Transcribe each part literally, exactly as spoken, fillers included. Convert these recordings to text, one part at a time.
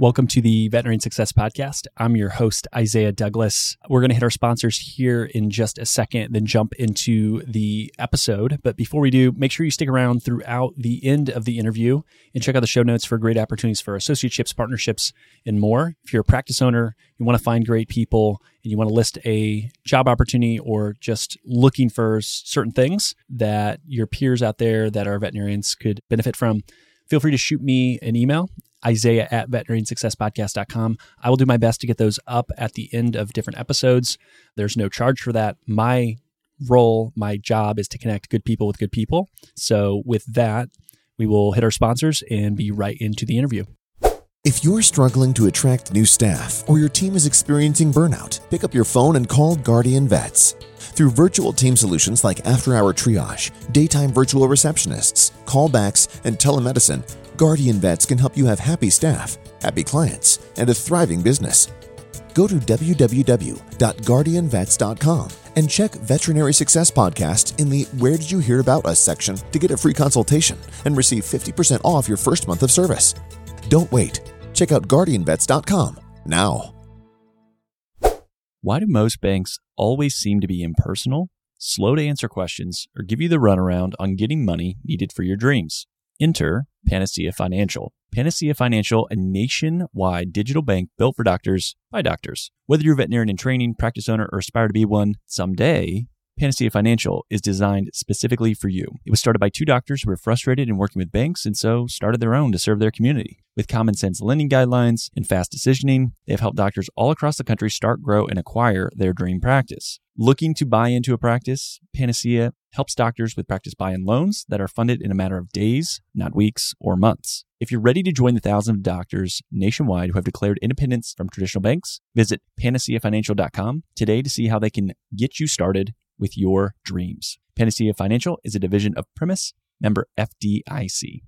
Welcome to the Veterinarian Success Podcast. I'm your host, Isaiah Douglas. We're going to hit our sponsors here in just a second, then jump into the episode. But before we do, make sure you stick around throughout the end of the interview and check out the show notes for great opportunities for associateships, partnerships, and more. If you're a practice owner, you want to find great people, and you want to list a job opportunity or just looking for certain things that your peers out there that are veterinarians could benefit from, feel free to shoot me an email. Isaiah at Veterinarian Success Podcast dot com. I will do my best to get those up at the end of different episodes. There's no charge for that. My role, my job is to connect good people with good people. So with that, we will hit our sponsors and be right into the interview. If you're struggling to attract new staff or your team is experiencing burnout, pick up your phone and call Guardian Vets. Through virtual team solutions like after-hour triage, daytime virtual receptionists, callbacks, and telemedicine, Guardian Vets can help you have happy staff, happy clients, and a thriving business. Go to w w w dot guardian vets dot com and check Veterinary Success Podcast in the Where Did You Hear About Us section to get a free consultation and receive fifty percent off your first month of service. Don't wait. Check out guardian vets dot com now. Why do most banks always seem to be impersonal, slow to answer questions, or give you the runaround on getting money needed for your dreams? Enter Panacea Financial. Panacea Financial, a nationwide digital bank built for doctors by doctors. Whether you're a veterinarian in training, practice owner, or aspire to be one someday, Panacea Financial is designed specifically for you. It was started by two doctors who were frustrated in working with banks and so started their own to serve their community. With common sense lending guidelines and fast decisioning, they've helped doctors all across the country start, grow, and acquire their dream practice. Looking to buy into a practice, Panacea helps doctors with practice buy-in loans that are funded in a matter of days, not weeks or months. If you're ready to join the thousands of doctors nationwide who have declared independence from traditional banks, visit panacea financial dot com today to see how they can get you started with your dreams. Panacea Financial is a division of Premise, member F D I C.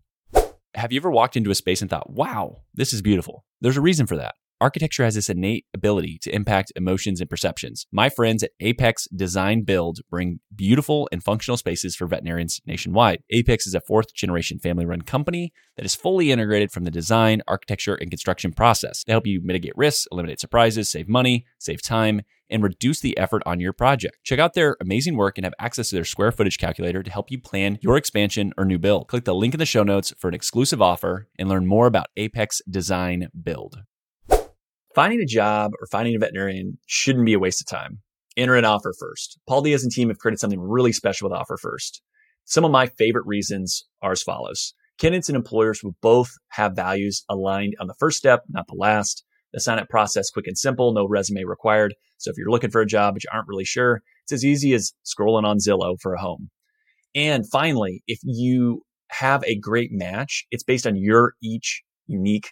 Have you ever walked into a space and thought, wow, this is beautiful? There's a reason for that. Architecture has this innate ability to impact emotions and perceptions. My friends at Apex Design Build bring beautiful and functional spaces for veterinarians nationwide. Apex is a fourth generation family-run company that is fully integrated from the design, architecture, and construction process. They help you mitigate risks, eliminate surprises, save money, save time, and reduce the effort on your project. Check out their amazing work and have access to their square footage calculator to help you plan your expansion or new build. Click the link in the show notes for an exclusive offer and learn more about Apex Design Build. Finding a job or finding a veterinarian shouldn't be a waste of time. Enter an OfferFirst. Paul Diaz and team have created something really special with OfferFirst. Some of my favorite reasons are as follows. Candidates and employers will both have values aligned on the first step, not the last. The sign-up process, quick and simple, no resume required. So if you're looking for a job but you aren't really sure, it's as easy as scrolling on Zillow for a home. And finally, if you have a great match, it's based on your each unique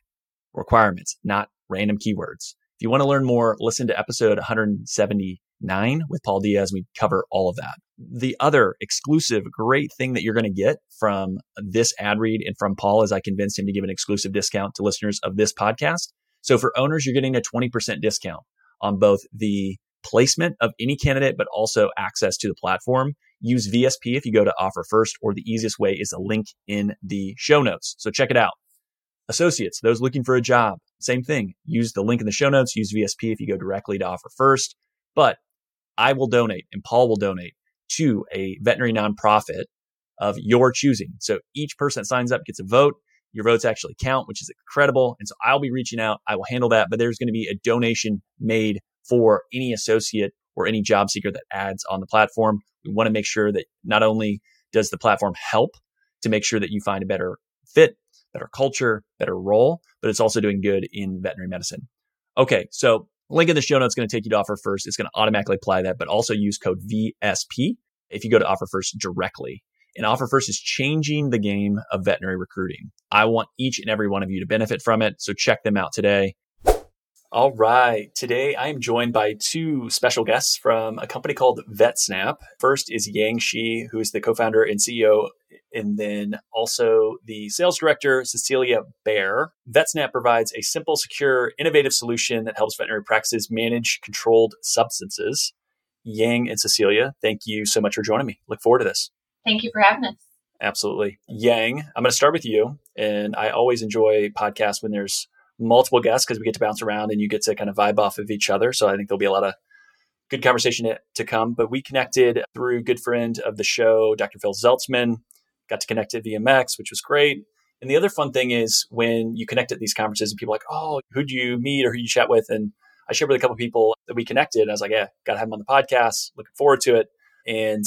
requirements, not random keywords. If you want to learn more, listen to episode one seventy-nine with Paul Diaz. We cover all of that. The other exclusive great thing that you're going to get from this ad read and from Paul is I convinced him to give an exclusive discount to listeners of this podcast. So for owners, you're getting a twenty percent discount on both the placement of any candidate, but also access to the platform. Use V S P if you go to OfferFirst, or the easiest way is a link in the show notes. So check it out. Associates, those looking for a job, same thing. Use the link in the show notes. Use V S P if you go directly to OfferFirst. But I will donate and Paul will donate to a veterinary nonprofit of your choosing. So each person that signs up gets a vote. Your votes actually count, which is incredible. And so I'll be reaching out. I will handle that. But there's going to be a donation made for any associate or any job seeker that adds on the platform. We want to make sure that not only does the platform help to make sure that you find a better fit, better culture, better role, but it's also doing good in veterinary medicine. Okay, so link in the show notes is going to take you to OfferFirst. It's going to automatically apply that, but also use code V S P if you go to OfferFirst directly. And OfferFirst is changing the game of veterinary recruiting. I want each and every one of you to benefit from it, so check them out today. All right, today I am joined by two special guests from a company called VetSnap. First is Yang Shi, who is the co-founder and C E O, and then also the sales director, Cecilia Baer. VetSnap provides a simple, secure, innovative solution that helps veterinary practices manage controlled substances. Yang and Cecilia, thank you so much for joining me. Look forward to this. Thank you for having us. Absolutely. Yang, I'm going to start with you. And I always enjoy podcasts when there's multiple guests because we get to bounce around and you get to kind of vibe off of each other. So I think there'll be a lot of good conversation to come. But we connected through a good friend of the show, Doctor Phil Zeltzman, got to connect at V M X, which was great. And the other fun thing is when you connect at these conferences and people are like, oh, who'd you meet or who you chat with? And I shared with a couple of people that we connected. And I was like, yeah, got to have them on the podcast. Looking forward to it. And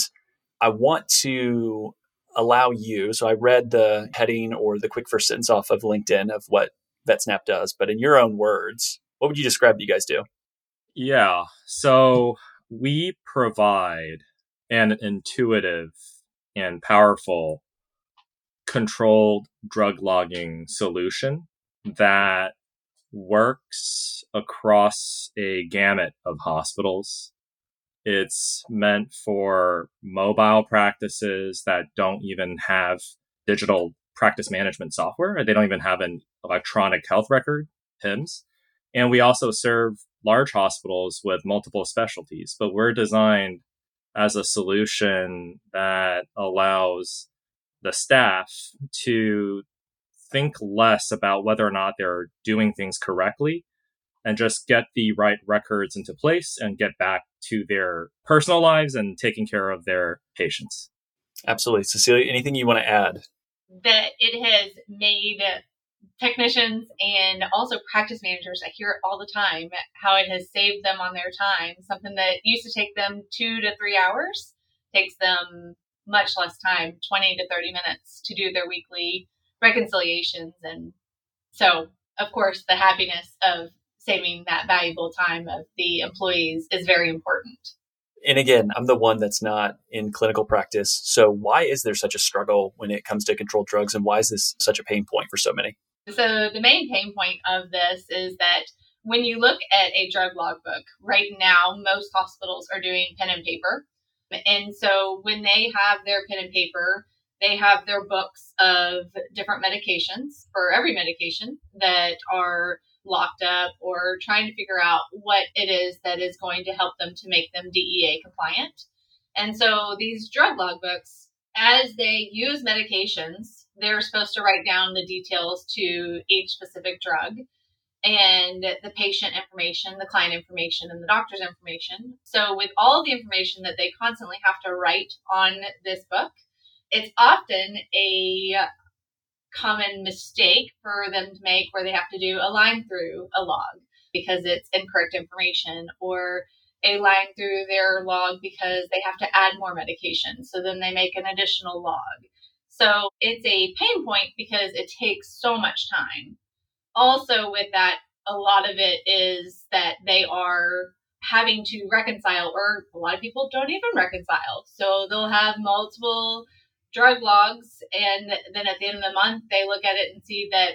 I want to allow you. So I read the heading or the quick first sentence off of LinkedIn of what VetSnap does. But in your own words, what would you describe you guys do? Yeah. So we provide an intuitive and powerful controlled drug logging solution that works across a gamut of hospitals. It's meant for mobile practices that don't even have digital practice management software, or they don't even have an electronic health record, P I M S. And we also serve large hospitals with multiple specialties, but we're designed as a solution that allows the staff to think less about whether or not they're doing things correctly and just get the right records into place and get back to their personal lives and taking care of their patients. Absolutely. Cecilia, anything you want to add? That it has made technicians and also practice managers, I hear it all the time, how it has saved them on their time. Something that used to take them two to three hours takes them much less time, twenty to thirty minutes to do their weekly reconciliations. And so, of course, the happiness of saving that valuable time of the employees is very important. And again, I'm the one that's not in clinical practice. So why is there such a struggle when it comes to controlled drugs? And why is this such a pain point for so many? So the main pain point of this is that when you look at a drug logbook, right now, most hospitals are doing pen and paper. And so when they have their pen and paper, they have their books of different medications for every medication that are locked up or trying to figure out what it is that is going to help them to make them D E A compliant. And so these drug logbooks, as they use medications, they're supposed to write down the details to each specific drug and the patient information, the client information, and the doctor's information. So with all the information that they constantly have to write on this book, it's often a common mistake for them to make where they have to do a line through a log because it's incorrect information, or a line through their log because they have to add more medication. So then they make an additional log. So it's a pain point because it takes so much time. Also with that, a lot of it is that they are having to reconcile, or a lot of people don't even reconcile. So they'll have multiple drug logs, and then at the end of the month, they look at it and see that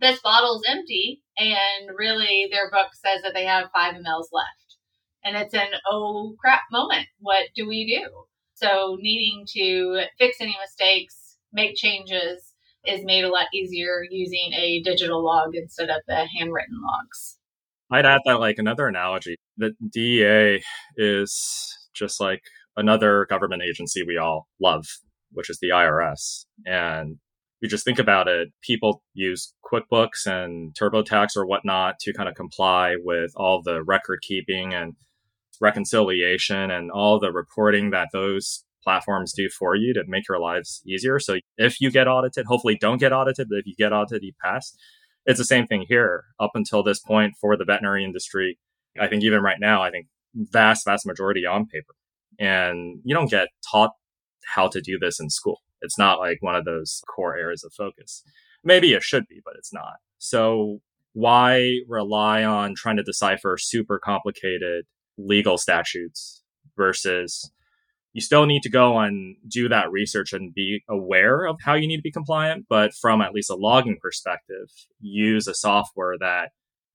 this bottle's empty, and really their book says that they have five mLs left. And it's an, oh crap moment. What do we do? So needing to fix any mistakes, make changes, is made a lot easier using a digital log instead of the handwritten logs. I'd add that like another analogy. The D E A is just like another government agency we all love, which is the I R S. And you just think about it, people use QuickBooks and TurboTax or whatnot to kind of comply with all the record keeping and reconciliation and all the reporting that those platforms do for you to make your lives easier. So if you get audited, hopefully don't get audited, but if you get audited, you pass. It's the same thing here. Up until this point for the veterinary industry, I think even right now, I think vast, vast majority on paper. And you don't get taught how to do this in school. It's not like one of those core areas of focus. Maybe it should be, but it's not. So why rely on trying to decipher super complicated legal statutes versus you still need to go and do that research and be aware of how you need to be compliant, but from at least a logging perspective, use a software that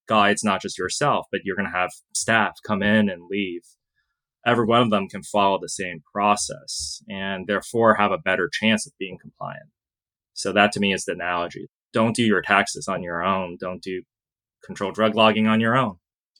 guides not just yourself, but you're going to have staff come in and leave. Every one of them can follow the same process and therefore have a better chance of being compliant. So that to me is the analogy. Don't do your taxes on your own. Don't do controlled drug logging on your own.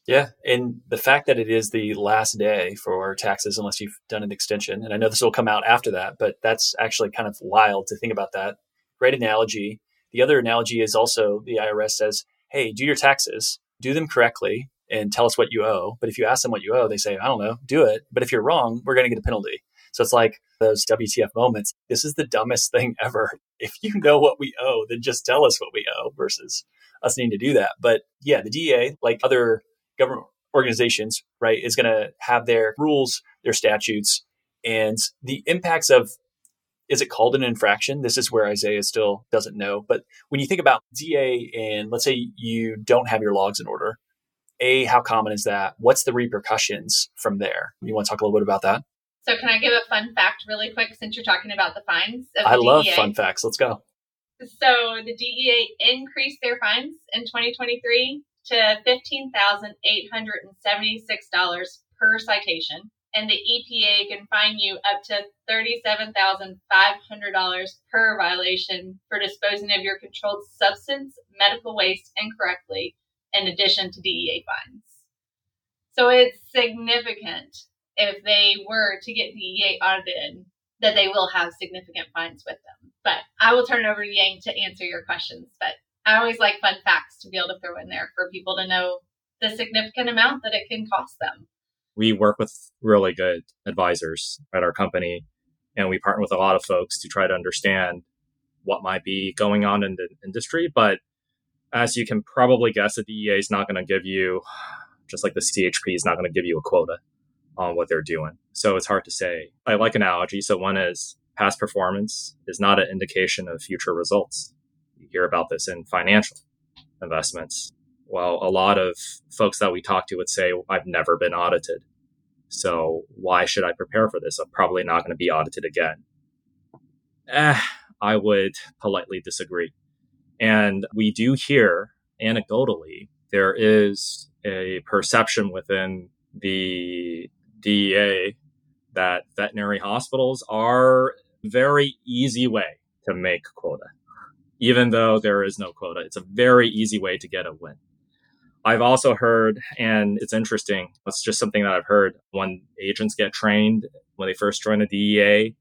Yeah. And the fact that it is the last day for taxes, unless you've done an extension, and I know this will come out after that, but that's actually kind of wild to think about that. Great analogy. The other analogy is also the I R S says, hey, do your taxes, do them correctly, and tell us what you owe. But if you ask them what you owe, they say, I don't know, do it. But if you're wrong, we're going to get a penalty. So it's like those W T F moments. This is the dumbest thing ever. If you know what we owe, then just tell us what we owe versus us needing to do that. But yeah, the D E A, like other government organizations, right, is going to have their rules, their statutes, and the impacts of, is it called an infraction? This is where Isaiah still doesn't know. But when you think about D E A and let's say you don't have your logs in order, A, how common is that? What's the repercussions from there? You want to talk a little bit about that? So can I give a fun fact really quick since you're talking about the fines? Of the I D E A? Love fun facts. Let's go. So the D E A increased their fines in twenty twenty-three to fifteen thousand eight hundred seventy-six dollars per citation. And the E P A can fine you up to thirty-seven thousand five hundred dollars per violation for disposing of your controlled substance, medical waste incorrectly, in addition to D E A fines. So it's significant. If they were to get D E A audited, that they will have significant fines with them. But I will turn it over to Yang to answer your questions. But I always like fun facts to be able to throw in there for people to know the significant amount that it can cost them. We work with really good advisors at our company, and we partner with a lot of folks to try to understand what might be going on in the industry. But as you can probably guess, the D E A is not going to give you, just like the C H P is not going to give you a quota on what they're doing. So it's hard to say. I like analogy. So one is past performance is not an indication of future results. You hear about this in financial investments. Well, a lot of folks that we talk to would say, I've never been audited. So why should I prepare for this? I'm probably not going to be audited again. Eh, I would politely disagree. And we do hear anecdotally, there is a perception within the D E A that veterinary hospitals are a very easy way to make quota. Even though there is no quota, it's a very easy way to get a win. I've also heard, and it's interesting, it's just something that I've heard when agents get trained, when they first join the D E A,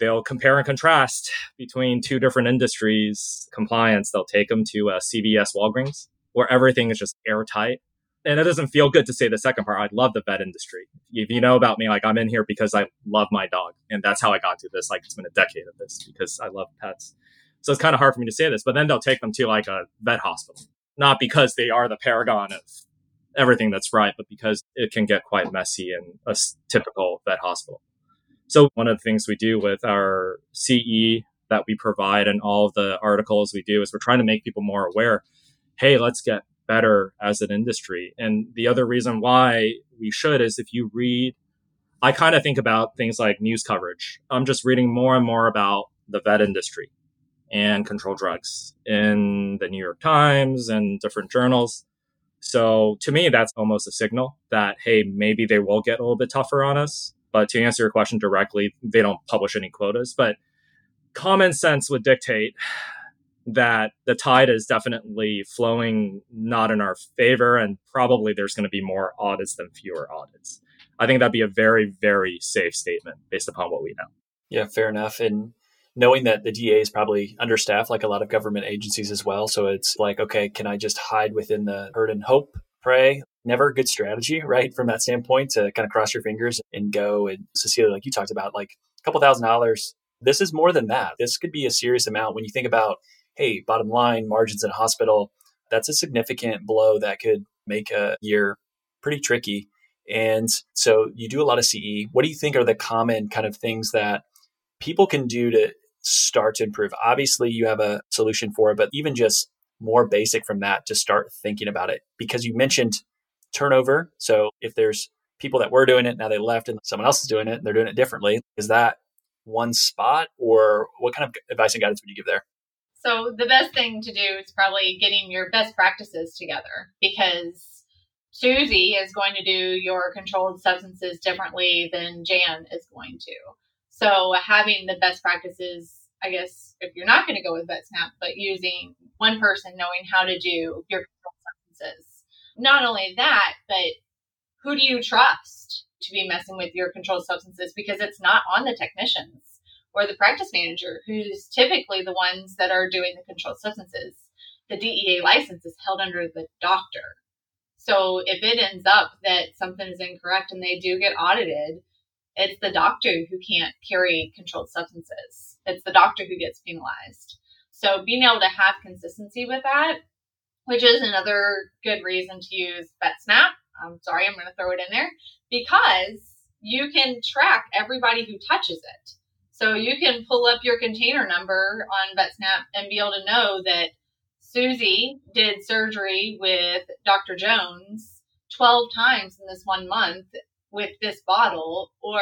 they'll compare and contrast between two different industries, compliance. They'll take them to uh, C V S, Walgreens, where everything is just airtight. And it doesn't feel good to say the second part. I love the vet industry. If you know about me, like I'm in here because I love my dog. And that's how I got to this. Like it's been a decade of this because I love pets. So it's kind of hard for me to say this, but then they'll take them to like a vet hospital, not because they are the paragon of everything that's right, but because it can get quite messy in a typical vet hospital. So one of the things we do with our C E that we provide and all the articles we do is we're trying to make people more aware. Hey, let's get better as an industry. And the other reason why we should is if you read, I kind of think about things like news coverage. I'm just reading more and more about the vet industry and controlled drugs in the New York Times and different journals. So to me, that's almost a signal that, hey, maybe they will get a little bit tougher on us. But to answer your question directly, they don't publish any quotas. But common sense would dictate that the tide is definitely flowing not in our favor, and probably there's going to be more audits than fewer audits. I think that'd be a very, very safe statement based upon what we know. Yeah, fair enough. And knowing that the D E A is probably understaffed, like a lot of government agencies as well. So it's like, okay, can I just hide within the herd and hope, pray? Never a good strategy, right? From that standpoint, to kind of cross your fingers and go. And Cecilia, like you talked about, like a couple thousand dollars, this is more than that. This could be a serious amount when you think about, hey, bottom line, margins in a hospital, that's a significant blow that could make a year pretty tricky. And so you do a lot of C E. What do you think are the common kind of things that people can do to start to improve? Obviously, you have a solution for it, but even just more basic from that to start thinking about it. Because you mentioned turnover. So if there's people that were doing it, now they left and someone else is doing it and they're doing it differently, is that one spot or what kind of advice and guidance would you give there? So the best thing to do is probably getting your best practices together, because Susie is going to do your controlled substances differently than Jan is going to. So having the best practices, I guess, if you're not going to go with VetSnap, but using one person knowing how to do your controlled substances. Not only that, but who do you trust to be messing with your controlled substances? Because it's not on the technicians or the practice manager, who's typically the ones that are doing the controlled substances. the D E A license is held under the doctor. So if it ends up that something is incorrect and they do get audited, it's the doctor who can't carry controlled substances. It's the doctor who gets penalized. So being able to have consistency with that, which is another good reason to use VetSnap. I'm sorry, I'm going to throw it in there because you can track everybody who touches it. So you can pull up your container number on VetSnap and be able to know that Susie did surgery with Doctor Jones twelve times in this one month with this bottle, or,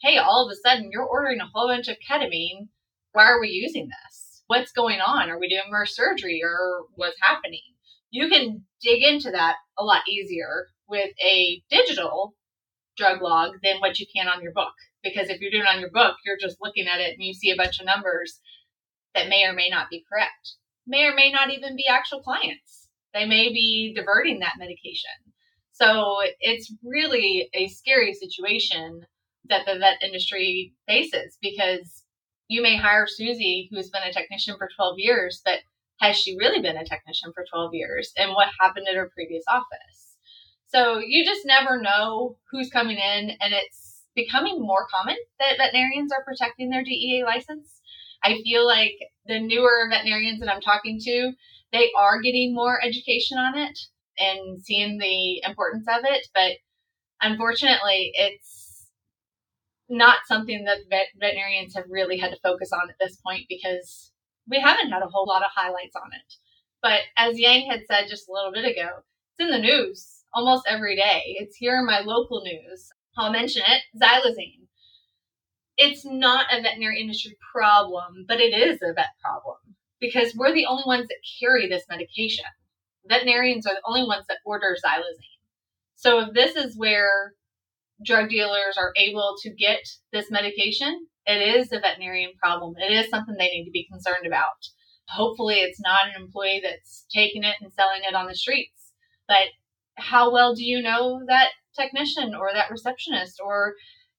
hey, all of a sudden you're ordering a whole bunch of ketamine. Why are we using this? What's going on? Are we doing more surgery, or what's happening? You can dig into that a lot easier with a digital drug log than what you can on your book. Because if you're doing it on your book, you're just looking at it and you see a bunch of numbers that may or may not be correct. May or may not even be actual clients. They may be diverting that medication. So it's really a scary situation that the vet industry faces, because you may hire Susie, who's been a technician for twelve years, but has she really been a technician for twelve years? And what happened at her previous office? So you just never know who's coming in, and it's becoming more common that veterinarians are protecting their D E A license. I feel like the newer veterinarians that I'm talking to, they are getting more education on it and seeing the importance of it. But unfortunately, it's not something that vet- veterinarians have really had to focus on at this point, because we haven't had a whole lot of highlights on it. But as Yang had said just a little bit ago, it's in the news almost every day. It's here in my local news. I'll mention it, xylazine. It's not a veterinary industry problem, but it is a vet problem, because we're the only ones that carry this medication. Veterinarians are the only ones that order xylazine. So if this is where drug dealers are able to get this medication, it is a veterinarian problem. It is something they need to be concerned about. Hopefully it's not an employee that's taking it and selling it on the streets, but how well do you know that technician or that receptionist or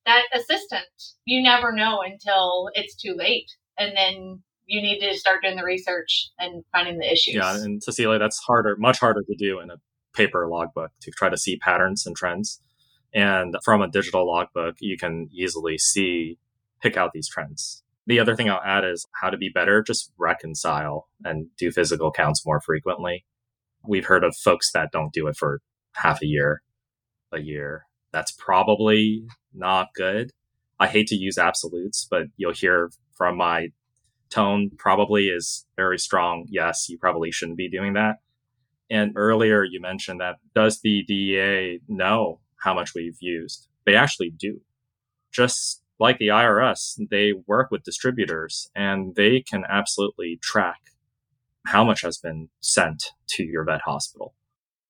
that assistant? You never know until it's too late. And then you need to start doing the research and finding the issues. Yeah. And Cecilia, that's harder, much harder to do in a paper logbook, to try to see patterns and trends. And from a digital logbook, you can easily see, pick out these trends. The other thing I'll add is how to be better, just reconcile and do physical counts more frequently. We've heard of folks that don't do it for half a year, a year. That's probably not good. I hate to use absolutes, but you'll hear from my tone probably is very strong. Yes, you probably shouldn't be doing that. And earlier you mentioned that, does the D E A know how much we've used? They actually do. Just like the I R S, they work with distributors and they can absolutely track how much has been sent to your vet hospital.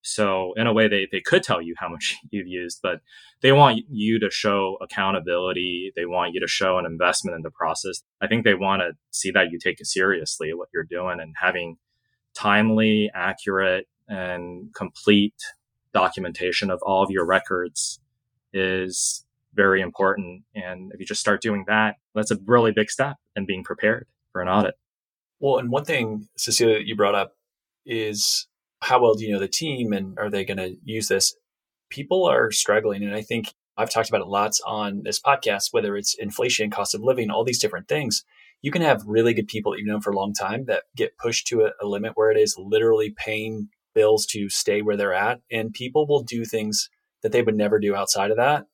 So in a way, they, they could tell you how much you've used, but they want you to show accountability. They want you to show an investment in the process. I think they want to see that you take it seriously, what you're doing, and having timely, accurate, and complete documentation of all of your records is very important. And if you just start doing that, that's a really big step in being prepared for an audit. Well, and one thing, Cecilia, you brought up is, how well do you know the team, and are they going to use this? People are struggling. And I think I've talked about it lots on this podcast, whether it's inflation, cost of living, all these different things. You can have really good people that you've known for a long time that get pushed to a, a limit where it is literally paying bills to stay where they're at. And people will do things that they would never do outside of that.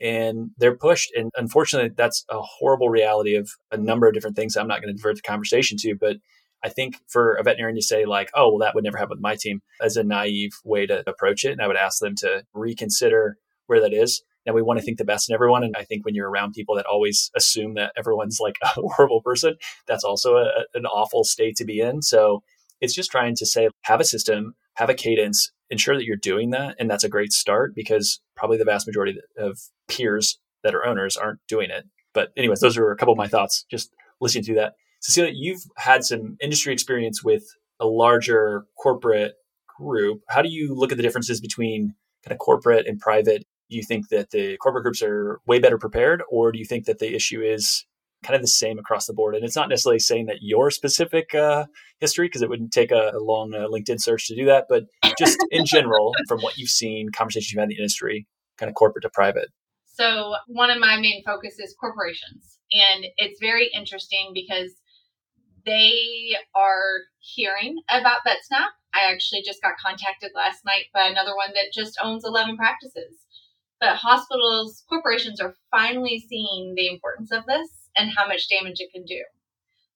And they're pushed. And unfortunately, that's a horrible reality of a number of different things I'm not going to divert the conversation to, but I think for a veterinarian to say like, oh, well, that would never happen with my team, as a naive way to approach it. And I would ask them to reconsider where that is. Now, we want to think the best in everyone. And I think when you're around people that always assume that everyone's like a horrible person, that's also a, an awful state to be in. So it's just trying to say, have a system, have a cadence, ensure that you're doing that. And that's a great start, because probably the vast majority of peers that are owners aren't doing it. But anyways, those are a couple of my thoughts, just listening to that. Cecilia, you've had some industry experience with a larger corporate group. How do you look at the differences between kind of corporate and private? Do you think that the corporate groups are way better prepared, or do you think that the issue is kind of the same across the board. And it's not necessarily saying that your specific uh, history, because it wouldn't take a, a long uh, LinkedIn search to do that, but just in general, from what you've seen, conversations you've had in the industry, kind of corporate to private. So one of my main focus is corporations. And it's very interesting because they are hearing about VetSnap. I actually just got contacted last night by another one that just owns eleven practices. But hospitals, corporations are finally seeing the importance of this and how much damage it can do.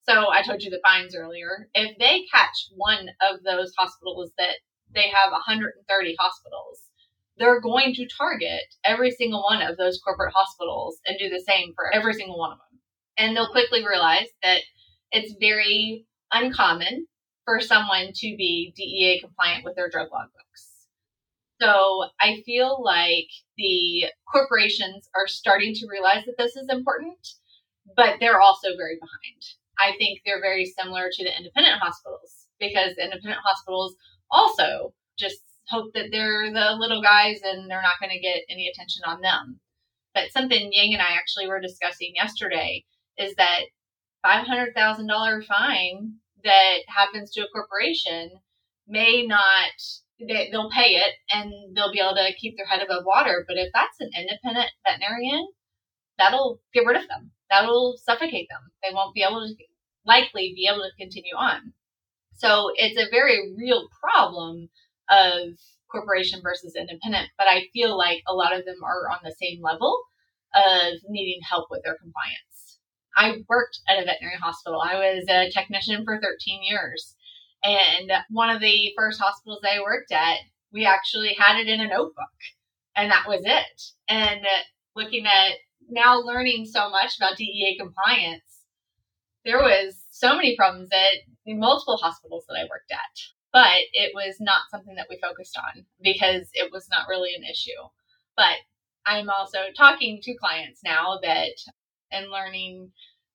So I told you the fines earlier. If they catch one of those hospitals that they have one hundred thirty hospitals, they're going to target every single one of those corporate hospitals and do the same for every single one of them. And they'll quickly realize that it's very uncommon for someone to be D E A compliant with their drug log books. So I feel like the corporations are starting to realize that this is important, but they're also very behind. I think they're very similar to the independent hospitals because independent hospitals also just hope that they're the little guys and they're not going to get any attention on them. But something Yang and I actually were discussing yesterday is that five hundred thousand dollars fine that happens to a corporation may not, they, they'll pay it and they'll be able to keep their head above water. But if that's an independent veterinarian, that'll get rid of them. That'll suffocate them. They won't be able to likely be able to continue on. So it's a very real problem of corporation versus independent, but I feel like a lot of them are on the same level of needing help with their compliance. I worked at a veterinary hospital. I was a technician for thirteen years. And one of the first hospitals I worked at, we actually had it in a notebook and that was it. And looking at now learning so much about D E A compliance, there was so many problems at multiple hospitals that I worked at. But it was not something that we focused on because it was not really an issue. But I'm also talking to clients now that and learning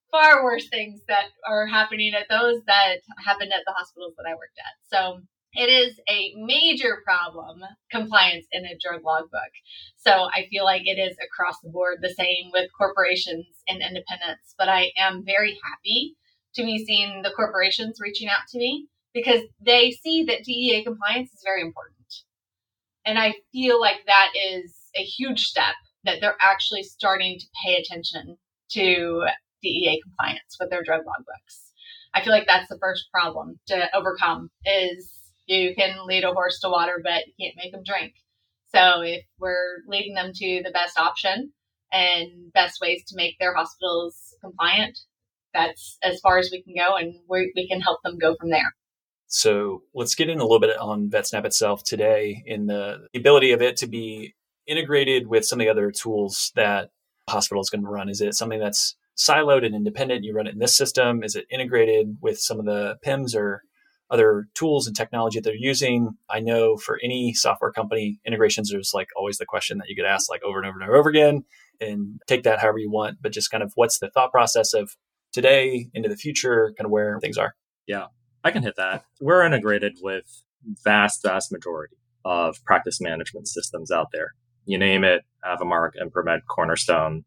far worse things that are happening at those that happened at the hospitals that I worked at. So it is a major problem, compliance in a drug logbook. So I feel like it is across the board the same with corporations and independents. But I am very happy to be seeing the corporations reaching out to me, because they see that D E A compliance is very important. And I feel like that is a huge step, that they're actually starting to pay attention to D E A compliance with their drug log books. I feel like that's the first problem to overcome is you can lead a horse to water, but you can't make them drink. So if we're leading them to the best option and best ways to make their hospitals compliant, that's as far as we can go, and we we can help them go from there. So let's get in a little bit on VetSnap itself today and the ability of it to be integrated with some of the other tools that a hospital is going to run. Is it something that's siloed and independent? You run it in this system. Is it integrated with some of the P I Ms or other tools and technology that they're using? I know for any software company, integrations are just like always the question that you get asked like over and over and over again, and take that however you want. But just kind of what's the thought process of today into the future, kind of where things are? Yeah. I can hit that. We're integrated with vast, vast majority of practice management systems out there. You name it, Avamark, ImproMed, Cornerstone,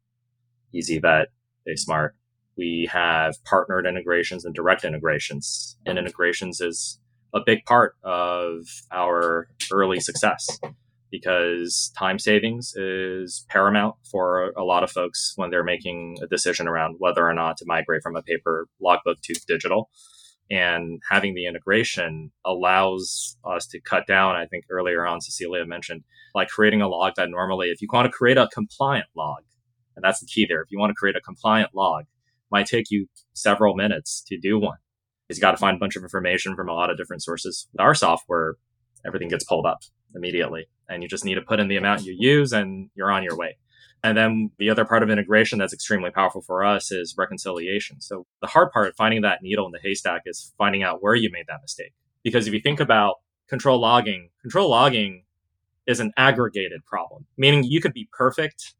EasyVet, DaySmart. We have partnered integrations and direct integrations. And integrations is a big part of our early success because time savings is paramount for a lot of folks when they're making a decision around whether or not to migrate from a paper logbook to digital. And having the integration allows us to cut down. I think earlier on, Cecilia mentioned like creating a log that normally, if you want to create a compliant log, and that's the key there, if you want to create a compliant log, it might take you several minutes to do one. Because you got to find a bunch of information from a lot of different sources. With our software, everything gets pulled up immediately. And you just need to put in the amount you use and you're on your way. And then the other part of integration that's extremely powerful for us is reconciliation. So the hard part of finding that needle in the haystack is finding out where you made that mistake. Because if you think about control logging, control logging is an aggregated problem, meaning you could be perfect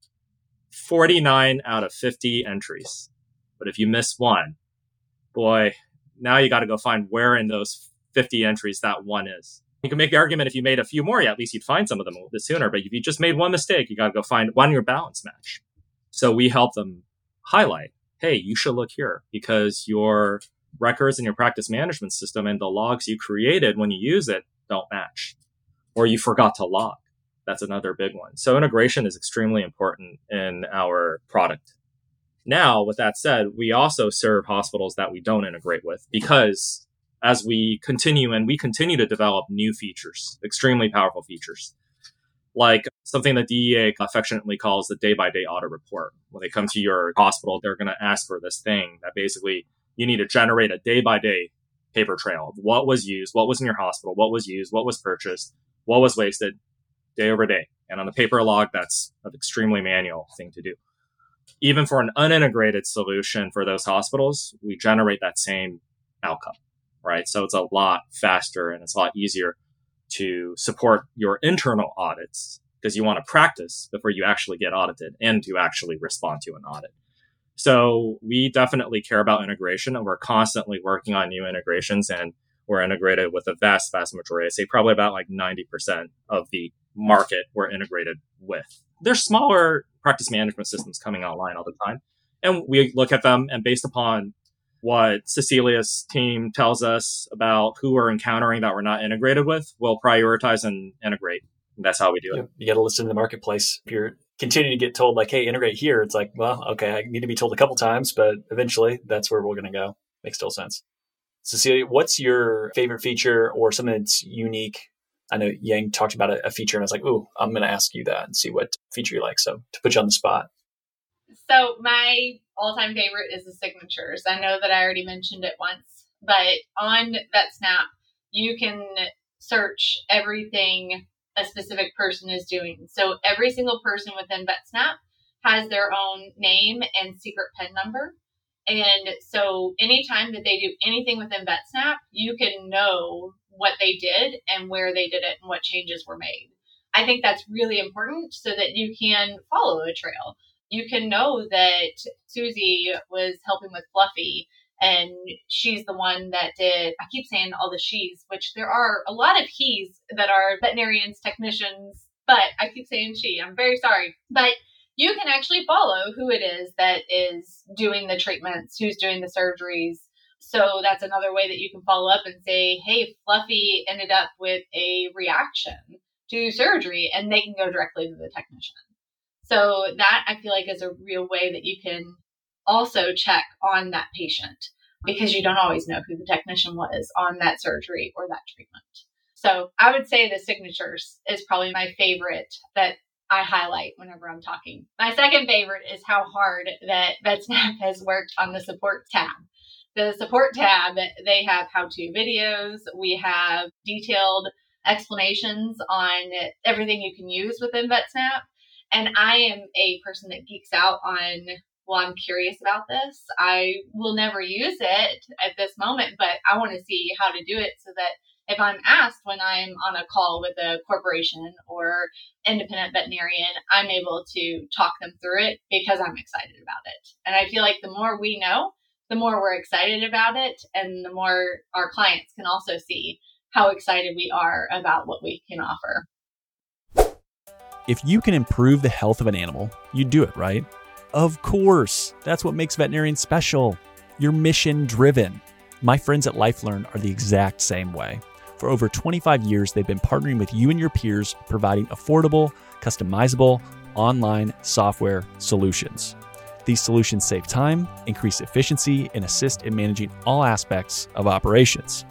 forty-nine out of fifty entries. But if you miss one, boy, now you got to go find where in those fifty entries that one is. You can make the argument if you made a few more, yeah, at least you'd find some of them a little bit sooner. But if you just made one mistake, you got to go find one in your balance match. So we help them highlight, hey, you should look here because your records and your practice management system and the logs you created when you use it don't match, or you forgot to log. That's another big one. So integration is extremely important in our product. Now, with that said, we also serve hospitals that we don't integrate with because as we continue and we continue to develop new features, extremely powerful features, like something that D E A affectionately calls the day-by-day audit report. When they come to your hospital, they're going to ask for this thing that basically you need to generate a day-by-day paper trail of what was used, what was in your hospital, what was used, what was purchased, what was wasted, day over day. And on the paper log, that's an extremely manual thing to do. Even for an unintegrated solution for those hospitals, we generate that same outcome, right? So it's a lot faster and it's a lot easier to support your internal audits because you want to practice before you actually get audited and to actually respond to an audit. So we definitely care about integration and we're constantly working on new integrations, and we're integrated with a vast, vast majority. I say probably about like ninety percent of the market we're integrated with. There's smaller practice management systems coming online all the time. And we look at them, and based upon what Cecilia's team tells us about who we're encountering that we're not integrated with, we'll prioritize and integrate. And that's how we do it. You got to listen to the marketplace. If you're continuing to get told like, hey, integrate here, it's like, well, okay, I need to be told a couple times, but eventually that's where we're going to go. Makes total sense. Cecilia, what's your favorite feature or something that's unique? I know Yang talked about a feature and I was like, ooh, I'm going to ask you that and see what feature you like. So to put you on the spot. So my all-time favorite is the signatures. I know that I already mentioned it once, but on VetSnap, you can search everything a specific person is doing. So every single person within VetSnap has their own name and secret PIN number. And so anytime that they do anything within VetSnap, you can know what they did and where they did it and what changes were made. I think that's really important so that you can follow a trail. You can know that Susie was helping with Fluffy and she's the one that did, I keep saying all the she's, which there are a lot of he's that are veterinarians, technicians, but I keep saying she, I'm very sorry. But you can actually follow who it is that is doing the treatments, who's doing the surgeries. So that's another way that you can follow up and say, hey, Fluffy ended up with a reaction to surgery, and they can go directly to the technician. So that I feel like is a real way that you can also check on that patient because you don't always know who the technician was on that surgery or that treatment. So I would say the signatures is probably my favorite that I highlight whenever I'm talking. My second favorite is how hard that VetSnap has worked on the support tab. The support tab, they have how-to videos. We have detailed explanations on everything you can use within VetSnap. And I am a person that geeks out on, well, I'm curious about this. I will never use it at this moment, but I want to see how to do it so that if I'm asked when I'm on a call with a corporation or independent veterinarian, I'm able to talk them through it because I'm excited about it. And I feel like the more we know, the more we're excited about it, and the more our clients can also see how excited we are about what we can offer. If you can improve the health of an animal, you do it, right? Of course. That's what makes veterinarians special. You're mission-driven. My friends at LifeLearn are the exact same way. For over twenty-five years, they've been partnering with you and your peers, providing affordable, customizable, online software solutions. These solutions save time, increase efficiency, and assist in managing all aspects of operations.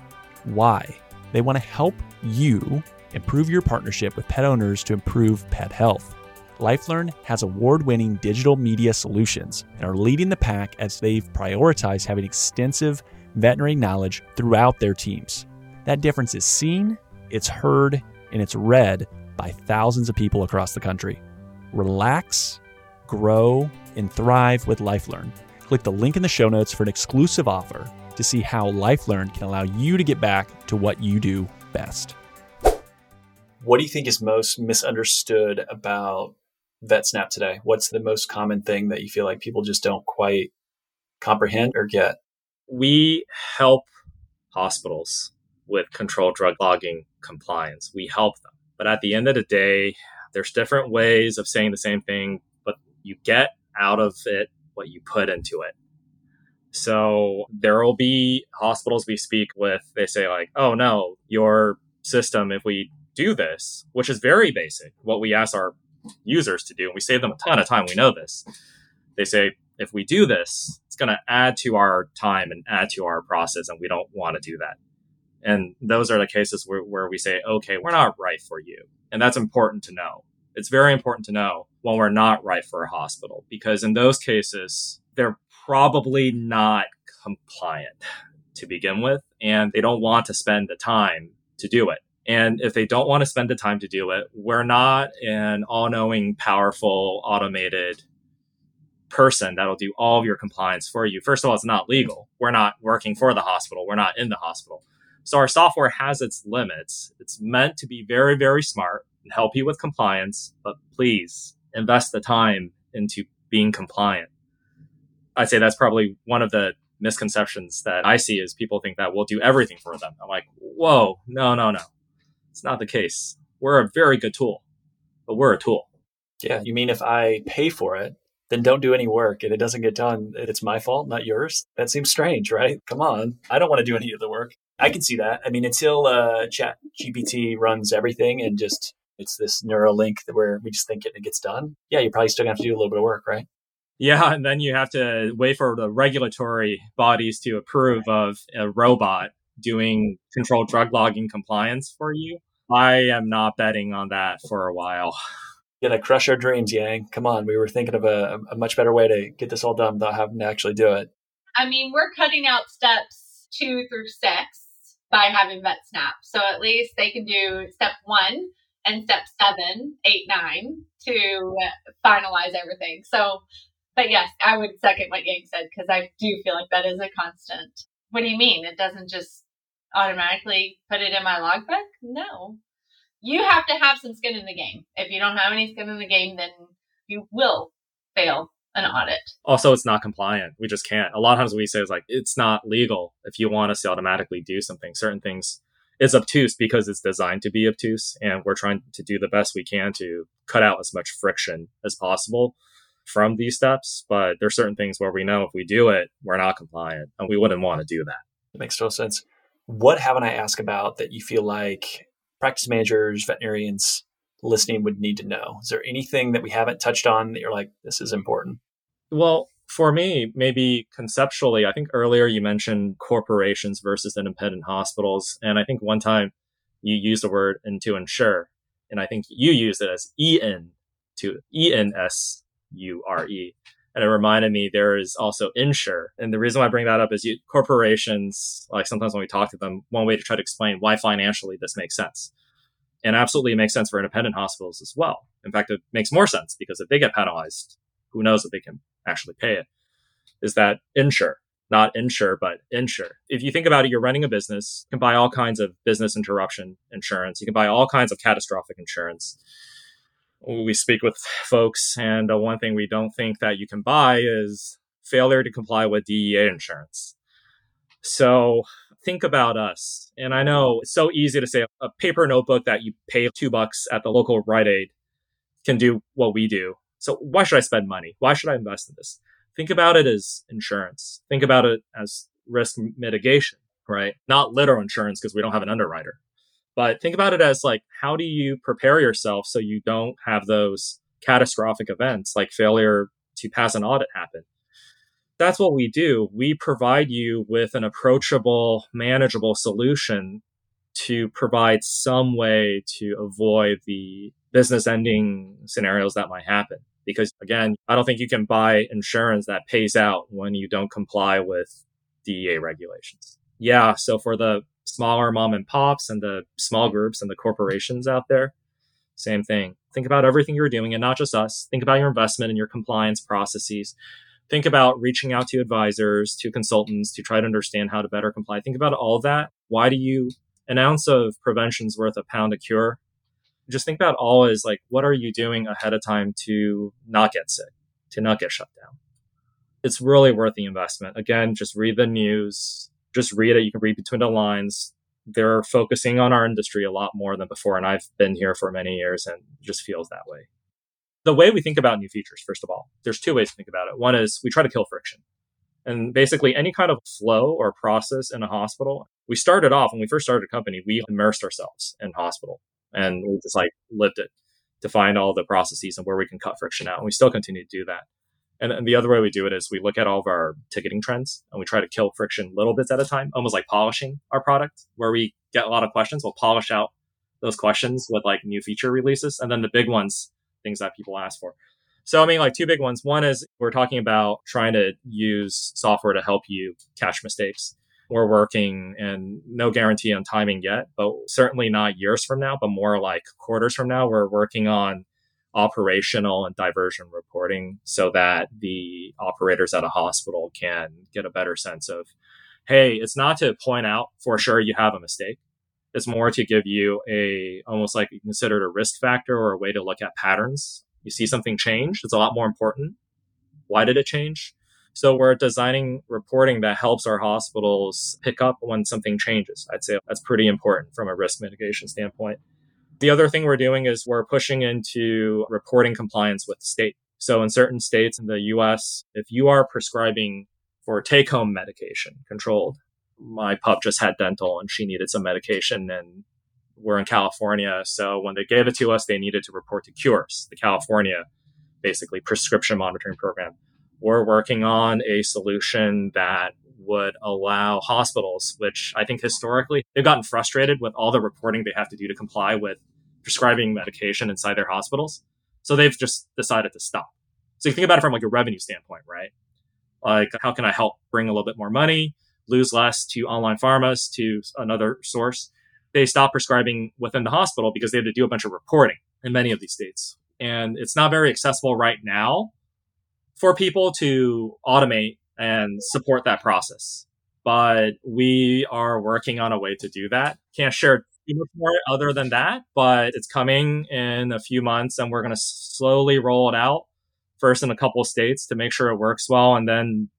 Why? They want to help you improve your partnership with pet owners to improve pet health. LifeLearn has award-winning digital media solutions and are leading the pack as they've prioritized having extensive veterinary knowledge throughout their teams. That difference is seen, it's heard, and it's read by thousands of people across the country. Relax, grow, and thrive with LifeLearn. Click the link in the show notes for an exclusive offer to see how LifeLearn can allow you to get back to what you do best. What do you think is most misunderstood about VetSnap today? What's the most common thing that you feel like people just don't quite comprehend or get? We help hospitals with controlled drug logging compliance. We help them. But at the end of the day, there's different ways of saying the same thing, but you get out of it what you put into it. So there will be hospitals we speak with, they say like, oh no, your system, if we do this, which is very basic, what we ask our users to do, and we save them a ton of time, we know this. They say, if we do this, it's going to add to our time and add to our process, and we don't want to do that. And those are the cases where, where we say, okay, we're not right for you. And that's important to know. It's very important to know when we're not right for a hospital, because in those cases, they're probably not compliant to begin with, and they don't want to spend the time to do it. And if they don't want to spend the time to do it, we're not an all-knowing, powerful, automated person that'll do all of your compliance for you. First of all, it's not legal. We're not working for the hospital. We're not in the hospital. So our software has its limits. It's meant to be very, very smart and help you with compliance, but please invest the time into being compliant. I'd say that's probably one of the misconceptions that I see, is people think that we'll do everything for them. I'm like, whoa, no, no, no. It's not the case. We're a very good tool, but we're a tool. Yeah. You mean if I pay for it, then don't do any work and it doesn't get done, it's my fault, not yours? That seems strange, right? Come on. I don't want to do any of the work. I can see that. I mean, until uh, Chat G P T runs everything and just it's this neural link where we just think it, it gets done. Yeah, you're probably still going to have to do a little bit of work, right? Yeah, and then you have to wait for the regulatory bodies to approve of a robot doing controlled drug logging compliance for you. I am not betting on that for a while. Gonna crush our dreams, Yang. Come on, we were thinking of a, a much better way to get this all done without having to actually do it. I mean, we're cutting out steps two through six by having VetSnap. So at least they can do step one and step seven, eight, nine to finalize everything. So, but yes, I would second what Yang said, because I do feel like that is a constant. What do you mean? It doesn't just automatically put it in my logbook? No. You have to have some skin in the game. If you don't have any skin in the game, then you will fail an audit. Also, it's not compliant. We just can't. A lot of times we say it's like, it's not legal if you want us to automatically do something. Certain things, it's obtuse because it's designed to be obtuse, and we're trying to do the best we can to cut out as much friction as possible from these steps. But there's certain things where we know if we do it, we're not compliant, and we wouldn't want to do that. It makes total sense. What haven't I asked about that you feel like practice managers, veterinarians listening would need to know? Is there anything that we haven't touched on that you're like, this is important? Well, for me, maybe conceptually, I think earlier you mentioned corporations versus independent hospitals. And I think one time you used the word in to insure. And I think you used it as E N to E N S U R E. And it reminded me there is also insure. And the reason why I bring that up is you, corporations, like sometimes when we talk to them, one way to try to explain why financially this makes sense. And absolutely it makes sense for independent hospitals as well. In fact, it makes more sense, because if they get penalized, who knows if they can actually pay it, is that insure, not insure, but insure. If you think about it, you're running a business, you can buy all kinds of business interruption insurance. You can buy all kinds of catastrophic insurance. We speak with folks, and the one thing we don't think that you can buy is failure to comply with D E A insurance. So think about us. And I know it's so easy to say a paper notebook that you pay two bucks at the local Rite Aid can do what we do. So why should I spend money? Why should I invest in this? Think about it as insurance. Think about it as risk mitigation, right? Not literal insurance, because we don't have an underwriter. But think about it as like, how do you prepare yourself so you don't have those catastrophic events like failure to pass an audit happen? That's what we do. We provide you with an approachable, manageable solution to provide some way to avoid the business ending scenarios that might happen. Because again, I don't think you can buy insurance that pays out when you don't comply with D E A regulations. Yeah. So for the smaller mom and pops and the small groups and the corporations out there, same thing. Think about everything you're doing, and not just us. Think about your investment and your compliance processes. Think about reaching out to advisors, to consultants, to try to understand how to better comply. Think about all that. Why do you, an ounce of prevention's worth a pound of cure? Just think about all is like, what are you doing ahead of time to not get sick, to not get shut down? It's really worth the investment. Again, just read the news. Just read it. You can read between the lines. They're focusing on our industry a lot more than before. And I've been here for many years and it just feels that way. The way we think about new features, first of all, there's two ways to think about it. One is we try to kill friction. and basically any kind of flow or process in a hospital. We started off, when we first started a company, we immersed ourselves in hospital and we just like lived it to find all the processes and where we can cut friction out. And we still continue to do that. And, and the other way we do it is we look at all of our ticketing trends and we try to kill friction little bits at a time, almost like polishing our product, where we get a lot of questions. We'll polish out those questions with like new feature releases. And then the big ones, things that people ask for. So, I mean, like two big ones. One is we're talking about trying to use software to help you catch mistakes. We're working, and no guarantee on timing yet, but certainly not years from now, but more like quarters from now, we're working on operational and diversion reporting so that the operators at a hospital can get a better sense of, hey, it's not to point out for sure you have a mistake. It's more to give you a, almost like you consider it a risk factor or a way to look at patterns. You see something change, it's a lot more important. Why did it change? So we're designing reporting that helps our hospitals pick up when something changes. I'd say that's pretty important from a risk mitigation standpoint. The other thing we're doing is we're pushing into reporting compliance with the state. So in certain states in the U S, if you are prescribing for take-home medication controlled, my pup just had dental and she needed some medication, and we're in California. So when they gave it to us, they needed to report to Cures, the California basically prescription monitoring program. We're working on a solution that would allow hospitals, which I think historically they've gotten frustrated with all the reporting they have to do to comply with prescribing medication inside their hospitals. So they've just decided to stop. So you think about it from like a revenue standpoint, right? Like, how can I help bring a little bit more money, lose less to online pharmas, to another source? They stopped prescribing within the hospital because they had to do a bunch of reporting in many of these states. And it's not very accessible right now for people to automate and support that process. But we are working on a way to do that. Can't share too much more other than that, but it's coming in a few months and we're going to slowly roll it out first in a couple of states to make sure it works well. And then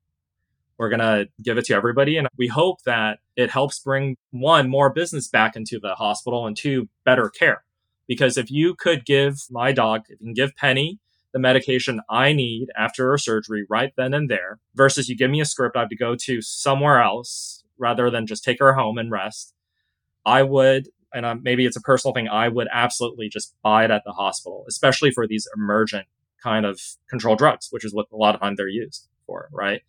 we're going to give it to everybody. And we hope that it helps bring, one, more business back into the hospital, and two, better care. Because if you could give my dog, if you can give Penny the medication I need after her surgery right then and there, versus you give me a script, I have to go to somewhere else rather than just take her home and rest, I would, and I'm, maybe it's a personal thing, I would absolutely just buy it at the hospital, especially for these emergent kind of controlled drugs, which is what a lot of time they're used for, right?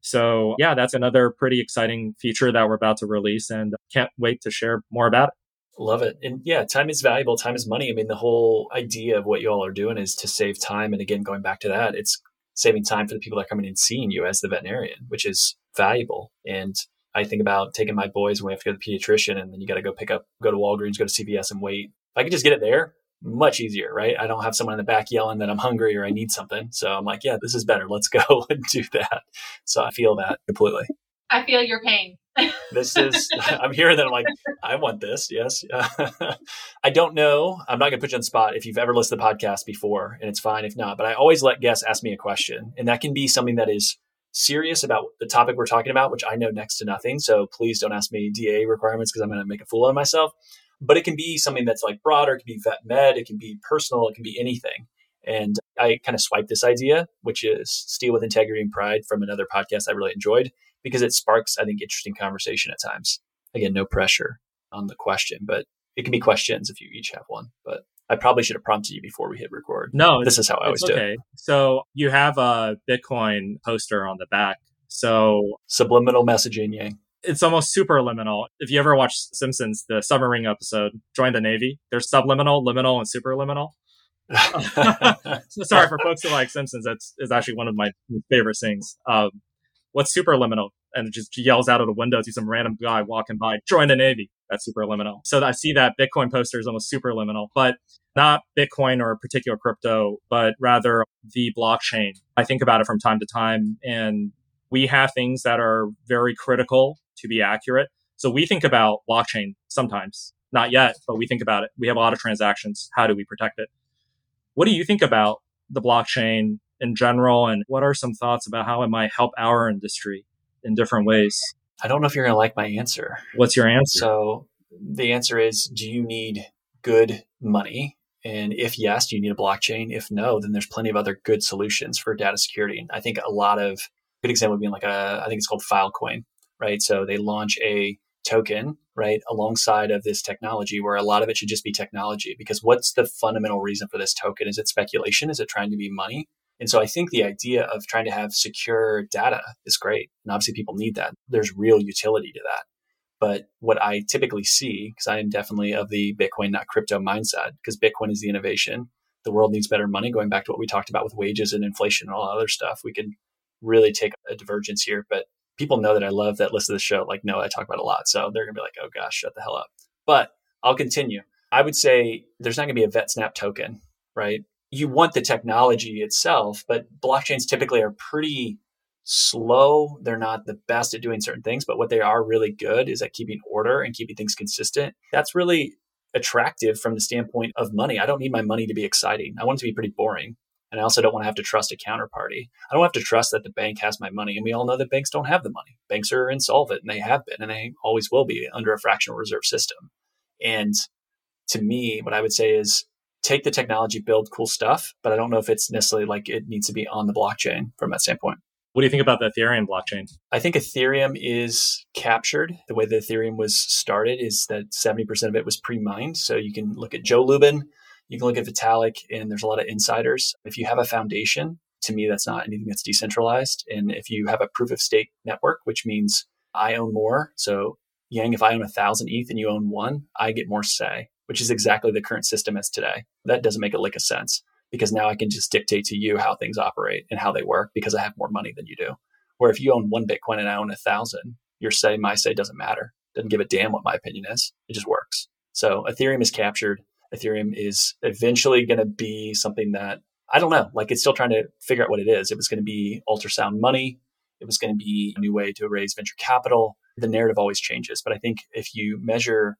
So yeah, that's another pretty exciting feature that we're about to release, and can't wait to share more about it. Love it. And yeah, time is valuable. Time is money. I mean, the whole idea of what you all are doing is to save time. And again, going back to that, it's saving time for the people that are coming and seeing you as the veterinarian, which is valuable. And I think about taking my boys when we have to go to the pediatrician, and then you got to go pick up, go to Walgreens, go to C V S and wait. If I could just get it there, much easier, right? I don't have someone in the back yelling that I'm hungry or I need something. So I'm like, yeah, this is better. Let's go and do that. So I feel that completely. I feel your pain. This is, I'm hearing that. I'm like, I want this. Yes. I don't know. I'm not going to put you on the spot if you've ever listened to the podcast before, and it's fine if not, but I always let guests ask me a question, and that can be something that is serious about the topic we're talking about, which I know next to nothing. So please don't ask me D E A requirements because I'm going to make a fool of myself, but it can be something that's like broader. It can be vet med. It can be personal. It can be anything. And I kind of swiped this idea, which is Steal with Integrity and Pride, from another podcast I really enjoyed, because it sparks, I think, interesting conversation at times. Again, no pressure on the question, but it can be questions if you each have one. But I probably should have prompted you before we hit record. No, this is how I always okay. do it. So you have a Bitcoin poster on the back. So subliminal messaging, Yang. It's almost superliminal. If you ever watch Simpsons, the submarine episode, Join the Navy, there's subliminal, liminal, and superliminal. So sorry for folks who like Simpsons. That's is actually one of my favorite things. Um, What's superliminal? And it just yells out of the window to some random guy walking by, join the Navy. That's superliminal. So I see that Bitcoin poster is almost superliminal, but not Bitcoin or a particular crypto, but rather the blockchain. I think about it from time to time, and we have things that are very critical to be accurate. So we think about blockchain sometimes, not yet, but we think about it. We have a lot of transactions. How do we protect it? What do you think about the blockchain in general, and what are some thoughts about how it might help our industry in different ways? I don't know if you're going to like my answer. What's your answer? So the answer is, do you need good money? And if yes, do you need a blockchain? If no, then there's plenty of other good solutions for data security. And I think a lot of good example would be like a, I think it's called Filecoin, right? So they launch a token, right, alongside of this technology where a lot of it should just be technology, because what's the fundamental reason for this token? Is it speculation? Is it trying to be money? And so I think the idea of trying to have secure data is great. And obviously people need that. There's real utility to that. But what I typically see, because I am definitely of the Bitcoin, not crypto mindset, because Bitcoin is the innovation. The world needs better money, going back to what we talked about with wages and inflation and all other stuff. We can really take a divergence here. But people know that I love that list of the show. Like, no, I talk about a lot. So they're going to be like, oh gosh, shut the hell up. But I'll continue. I would say there's not going to be a VetSnap token, right? You want the technology itself, but blockchains typically are pretty slow. They're not the best at doing certain things, but what they are really good is at keeping order and keeping things consistent. That's really attractive from the standpoint of money. I don't need my money to be exciting. I want it to be pretty boring. And I also don't want to have to trust a counterparty. I don't have to trust that the bank has my money. And we all know that banks don't have the money. Banks are insolvent, and they have been, and they always will be under a fractional reserve system. And to me, what I would say is take the technology, build cool stuff, but I don't know if it's necessarily like it needs to be on the blockchain from that standpoint. What do you think about the Ethereum blockchain? I think Ethereum is captured. The way that Ethereum was started is that seventy percent of it was pre-mined. So you can look at Joe Lubin, you can look at Vitalik, and there's a lot of insiders. If you have a foundation, to me, that's not anything that's decentralized. And if you have a proof of stake network, which means I own more. So Yang, if I own a thousand E T H and you own one, I get more say, which is exactly the current system as today. That doesn't make a lick of sense, because now I can just dictate to you how things operate and how they work because I have more money than you do. Where if you own one Bitcoin and I own a thousand, your say, my say doesn't matter. Doesn't give a damn what my opinion is. It just works. So Ethereum is captured. Ethereum is eventually going to be something that, I don't know, like it's still trying to figure out what it is. It was going to be ultrasound money. It was going to be a new way to raise venture capital. The narrative always changes. But I think if you measure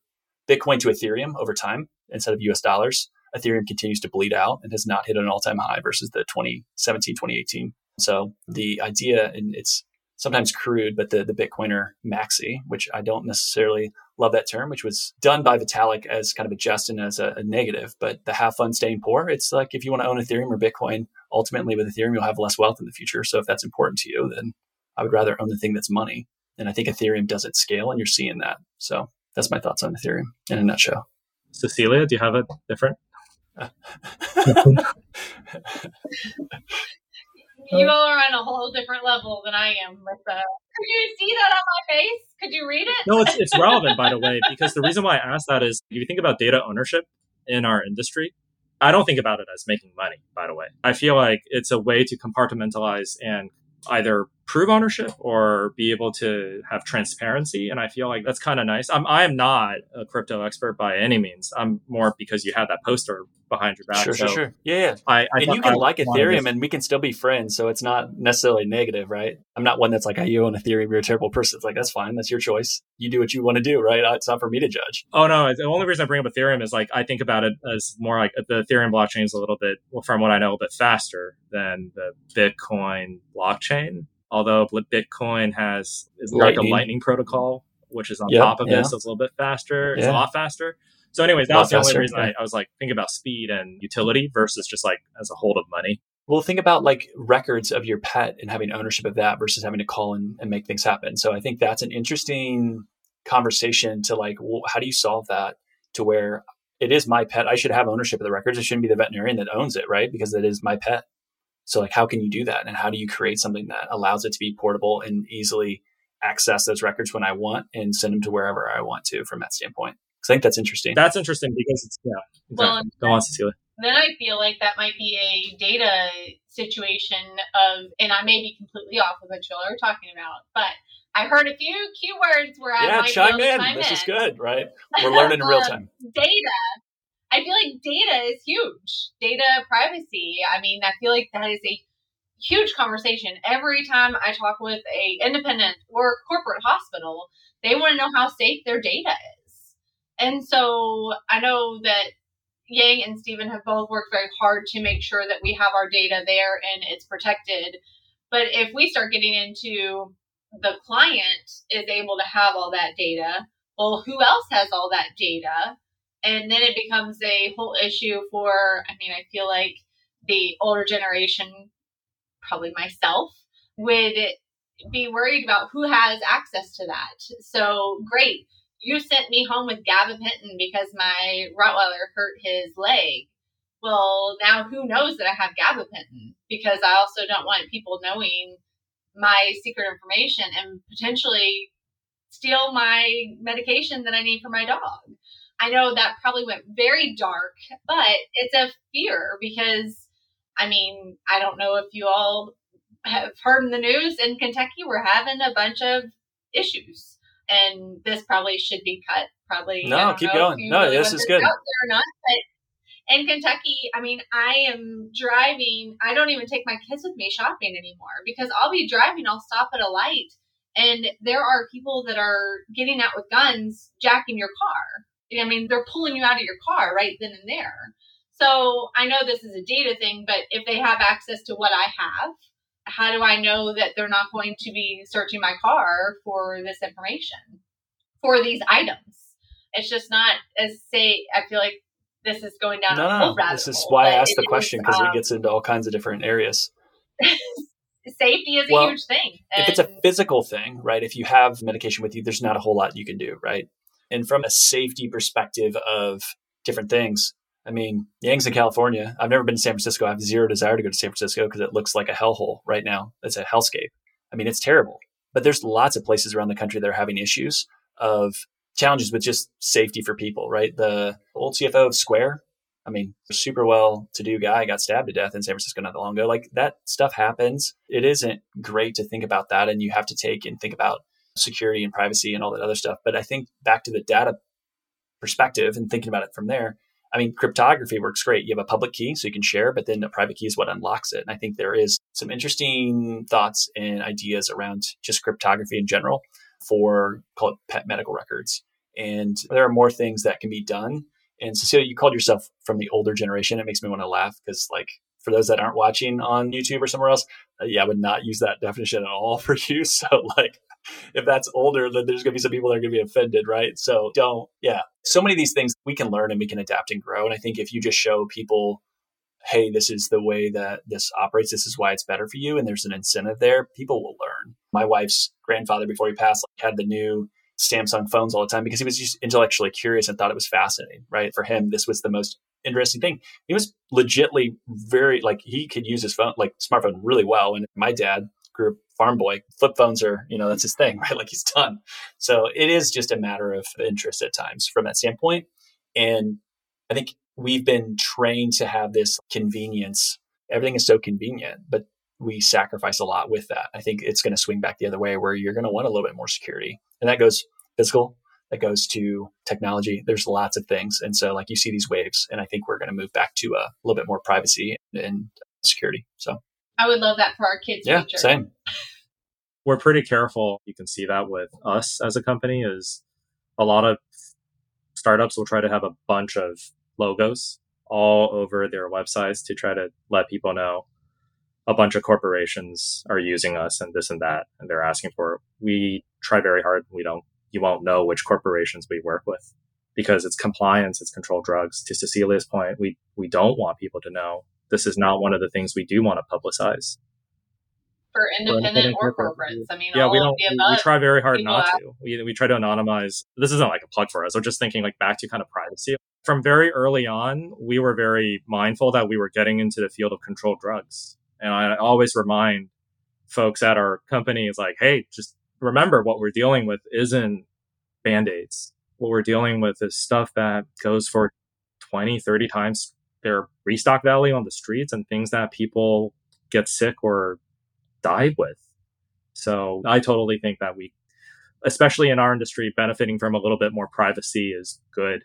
Bitcoin to Ethereum over time, instead of U S dollars, Ethereum continues to bleed out and has not hit an all-time high versus the twenty seventeen, twenty eighteen. So the idea, and it's sometimes crude, but the, the Bitcoiner maxi, which I don't necessarily love that term, which was done by Vitalik as kind of a Justin as a, a negative, but the have fun staying poor. It's like, if you want to own Ethereum or Bitcoin, ultimately with Ethereum, you'll have less wealth in the future. So if that's important to you, then I would rather own the thing that's money. And I think Ethereum does at scale, and you're seeing that. So that's my thoughts on Ethereum in a nutshell. Cecilia, do you have a different? You all are on a whole different level than I am. With the, could you see that on my face? Could you read it? No, it's it's relevant, by the way, because the reason why I asked that is if you think about data ownership in our industry, I don't think about it as making money, by the way. I feel like it's a way to compartmentalize and either prove ownership or be able to have transparency. And I feel like that's kind of nice. I'm, I'm not a crypto expert by any means. I'm more because you had that poster behind your back. Sure, so sure, sure. Yeah, yeah. I, I and you can I like Ethereum to... and we can still be friends. So it's not necessarily negative, right? I'm not one that's like, oh, you own Ethereum, you're a terrible person. It's like, that's fine. That's your choice. You do what you want to do, right? It's not for me to judge. Oh, no. The only reason I bring up Ethereum is like, I think about it as more like the Ethereum blockchain is a little bit, well, from what I know, a bit faster than the Bitcoin blockchain. Although Bitcoin has is lightning. like a lightning protocol, which is on yep, top of yeah. this, so it's a little bit faster. It's yeah. a lot faster. So anyways, that was the faster, only reason yeah. I, I was like thinking about speed and utility versus just like as a hold of money. Well, think about like records of your pet and having ownership of that versus having to call in and make things happen. So I think that's an interesting conversation to like, well, how do you solve that to where it is my pet? I should have ownership of the records. It shouldn't be the veterinarian that owns it, right? Because it is my pet. So like, how can you do that? And how do you create something that allows it to be portable and easily access those records when I want and send them to wherever I want to from that standpoint? Because I think that's interesting. That's interesting because it's, yeah. Exactly. Well, go on, Cecilia. Then I feel like that might be a data situation of, and I may be completely off of what y'all are talking about, but I heard a few key words where I yeah, might chime be able to chime in. This is good, right? We're learning in real time. Data. I feel like data is huge. Data privacy. I mean, I feel like that is a huge conversation. Every time I talk with a independent or corporate hospital, they want to know how safe their data is. And so I know that Yang and Stephen have both worked very hard to make sure that we have our data there and it's protected. But if we start getting into the client is able to have all that data, well, who else has all that data? And then it becomes a whole issue for, I mean, I feel like the older generation, probably myself, would be worried about who has access to that. So great. You sent me home with gabapentin because my Rottweiler hurt his leg. Well, now who knows that I have gabapentin? Because I also don't want people knowing my secret information and potentially steal my medication that I need for my dog. I know that probably went very dark, but it's a fear because, I mean, I don't know if you all have heard in the news in Kentucky, we're having a bunch of issues. And this probably should be cut. Probably. No, keep going. No, this is good. Out there or not, but in Kentucky, I mean, I am driving. I don't even take my kids with me shopping anymore because I'll be driving. I'll stop at a light. And there are people that are getting out with guns, jacking your car. I mean, they're pulling you out of your car right then and there. So I know this is a data thing, but if they have access to what I have, how do I know that they're not going to be searching my car for this information, for these items? It's just not as say, I feel like this is going down. No, a whole rabbit this is hole, why I asked the question because um, it gets into all kinds of different areas. Safety is well, a huge thing. And if it's a physical thing, right? If you have medication with you, there's not a whole lot you can do, right? And from a safety perspective of different things, I mean, Yang's in California. I've never been to San Francisco. I have zero desire to go to San Francisco because it looks like a hellhole right now. It's a hellscape. I mean, it's terrible. But there's lots of places around the country that are having issues of challenges with just safety for people, right? The old C F O of Square, I mean, super well-to-do guy got stabbed to death in San Francisco not that long ago. Like that stuff happens. It isn't great to think about that. And you have to take and think about security and privacy and all that other stuff. But I think back to the data perspective and thinking about it from there, I mean, cryptography works great. You have a public key so you can share, but then a private key is what unlocks it. And I think there is some interesting thoughts and ideas around just cryptography in general for, call it pet medical records. And there are more things that can be done. And Cecilia, you called yourself from the older generation. It makes me want to laugh because like for those that aren't watching on YouTube or somewhere else, uh, yeah, I would not use that definition at all for you. So like if that's older, then there's going to be some people that are going to be offended, right? So don't, yeah. So many of these things we can learn and we can adapt and grow. And I think if you just show people, hey, this is the way that this operates, this is why it's better for you. And there's an incentive there, people will learn. My wife's grandfather, before he passed, like, had the new Samsung phones all the time because he was just intellectually curious and thought it was fascinating, right? For him, this was the most interesting thing. He was legitimately very, like he could use his phone, like smartphone really well. And my dad grew up farm boy, flip phones are, you know, that's his thing, right? Like he's done. So it is just a matter of interest at times from that standpoint. And I think we've been trained to have this convenience. Everything is so convenient, but we sacrifice a lot with that. I think it's going to swing back the other way where you're going to want a little bit more security. And that goes physical, that goes to technology. There's lots of things. And so like you see these waves and I think we're going to move back to a little bit more privacy and security. So I would love that for our kids' future. Yeah, same. We're pretty careful. You can see that with us as a company is a lot of startups will try to have a bunch of logos all over their websites to try to let people know a bunch of corporations are using us and this and that, and they're asking for it. We try very hard. We don't, you won't know which corporations we work with because it's compliance, it's controlled drugs. To Cecilia's point, we, we don't want people to know. This is not one of the things we do want to publicize. For independent, for independent or corporates. I mean, yeah, all we don't, of the above. We try very hard not out. to. We we try to anonymize. This isn't like a plug for us. We're just thinking like back to kind of privacy. From very early on, we were very mindful that we were getting into the field of controlled drugs. And I always remind folks at our company, is like, hey, just remember what we're dealing with isn't Band-Aids. What we're dealing with is stuff that goes for twenty, thirty times their restock value on the streets and things that people get sick or die with. So I totally think that we, especially in our industry, benefiting from a little bit more privacy is good.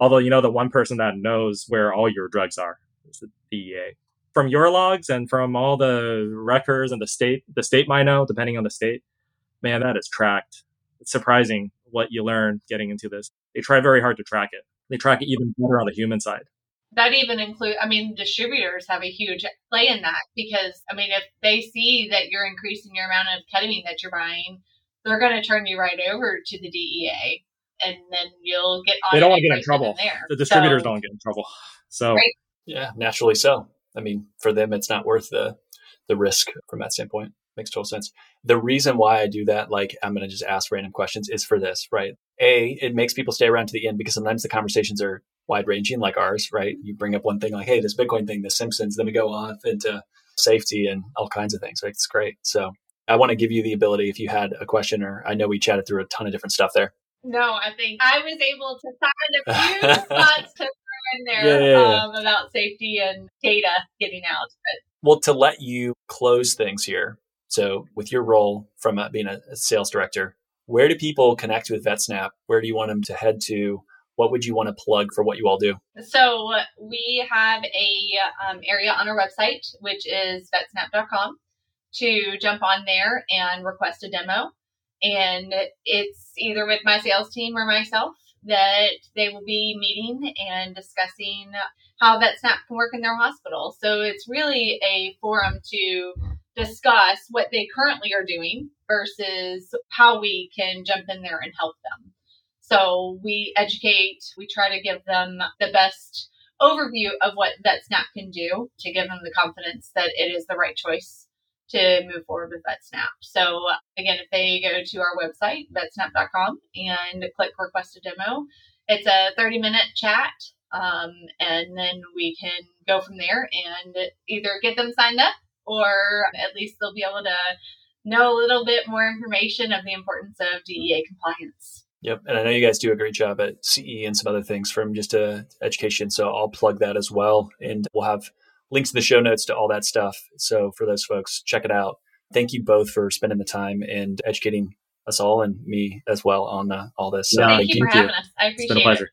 Although, you know, the one person that knows where all your drugs are is the D E A. From your logs and from all the records and the state, the state might know, depending on the state, man, that is tracked. It's surprising what you learn getting into this. They try very hard to track it. They track it even better on the human side. That even include, I mean, distributors have a huge play in that because, I mean, if they see that you're increasing your amount of ketamine that you're buying, they're going to turn you right over to the D E A and then you'll get on. They don't want to get in trouble. The distributors so, don't get in trouble. So, right? Yeah, naturally so. I mean, for them, it's not worth the the risk from that standpoint. Makes total sense. The reason why I do that, like I'm going to just ask random questions, is for this, right? A, it makes people stay around to the end because sometimes the conversations are wide ranging like ours, right? You bring up one thing like, hey, this Bitcoin thing, the Simpsons, then we go off into safety and all kinds of things, right? It's great. So I want to give you the ability if you had a question, or I know we chatted through a ton of different stuff there. No, I think I was able to find a few spots to throw in there yeah, yeah, yeah. Um, about safety and data getting out. But. Well, to let you close things here. So with your role from uh, being a sales director, where do people connect with VetSnap? Where do you want them to head to? What would you want to plug for what you all do? So we have a um, area on our website, which is vet snap dot com, to jump on there and request a demo. And it's either with my sales team or myself that they will be meeting and discussing how VetSnap can work in their hospital. So it's really a forum to discuss what they currently are doing versus how we can jump in there and help them. So we educate, we try to give them the best overview of what VetSnap can do to give them the confidence that it is the right choice to move forward with VetSnap. So again, if they go to our website, vet snap dot com, and click request a demo, it's a thirty minute chat. Um, and then we can go from there and either get them signed up, or at least they'll be able to know a little bit more information of the importance of D E A compliance. Yep. And I know you guys do a great job at C E and some other things from just uh, education. So I'll plug that as well. And we'll have links in the show notes to all that stuff. So for those folks, check it out. Thank you both for spending the time and educating us all and me as well on uh, all this. No, thank, thank you for having you. us. I appreciate it. It's been a pleasure.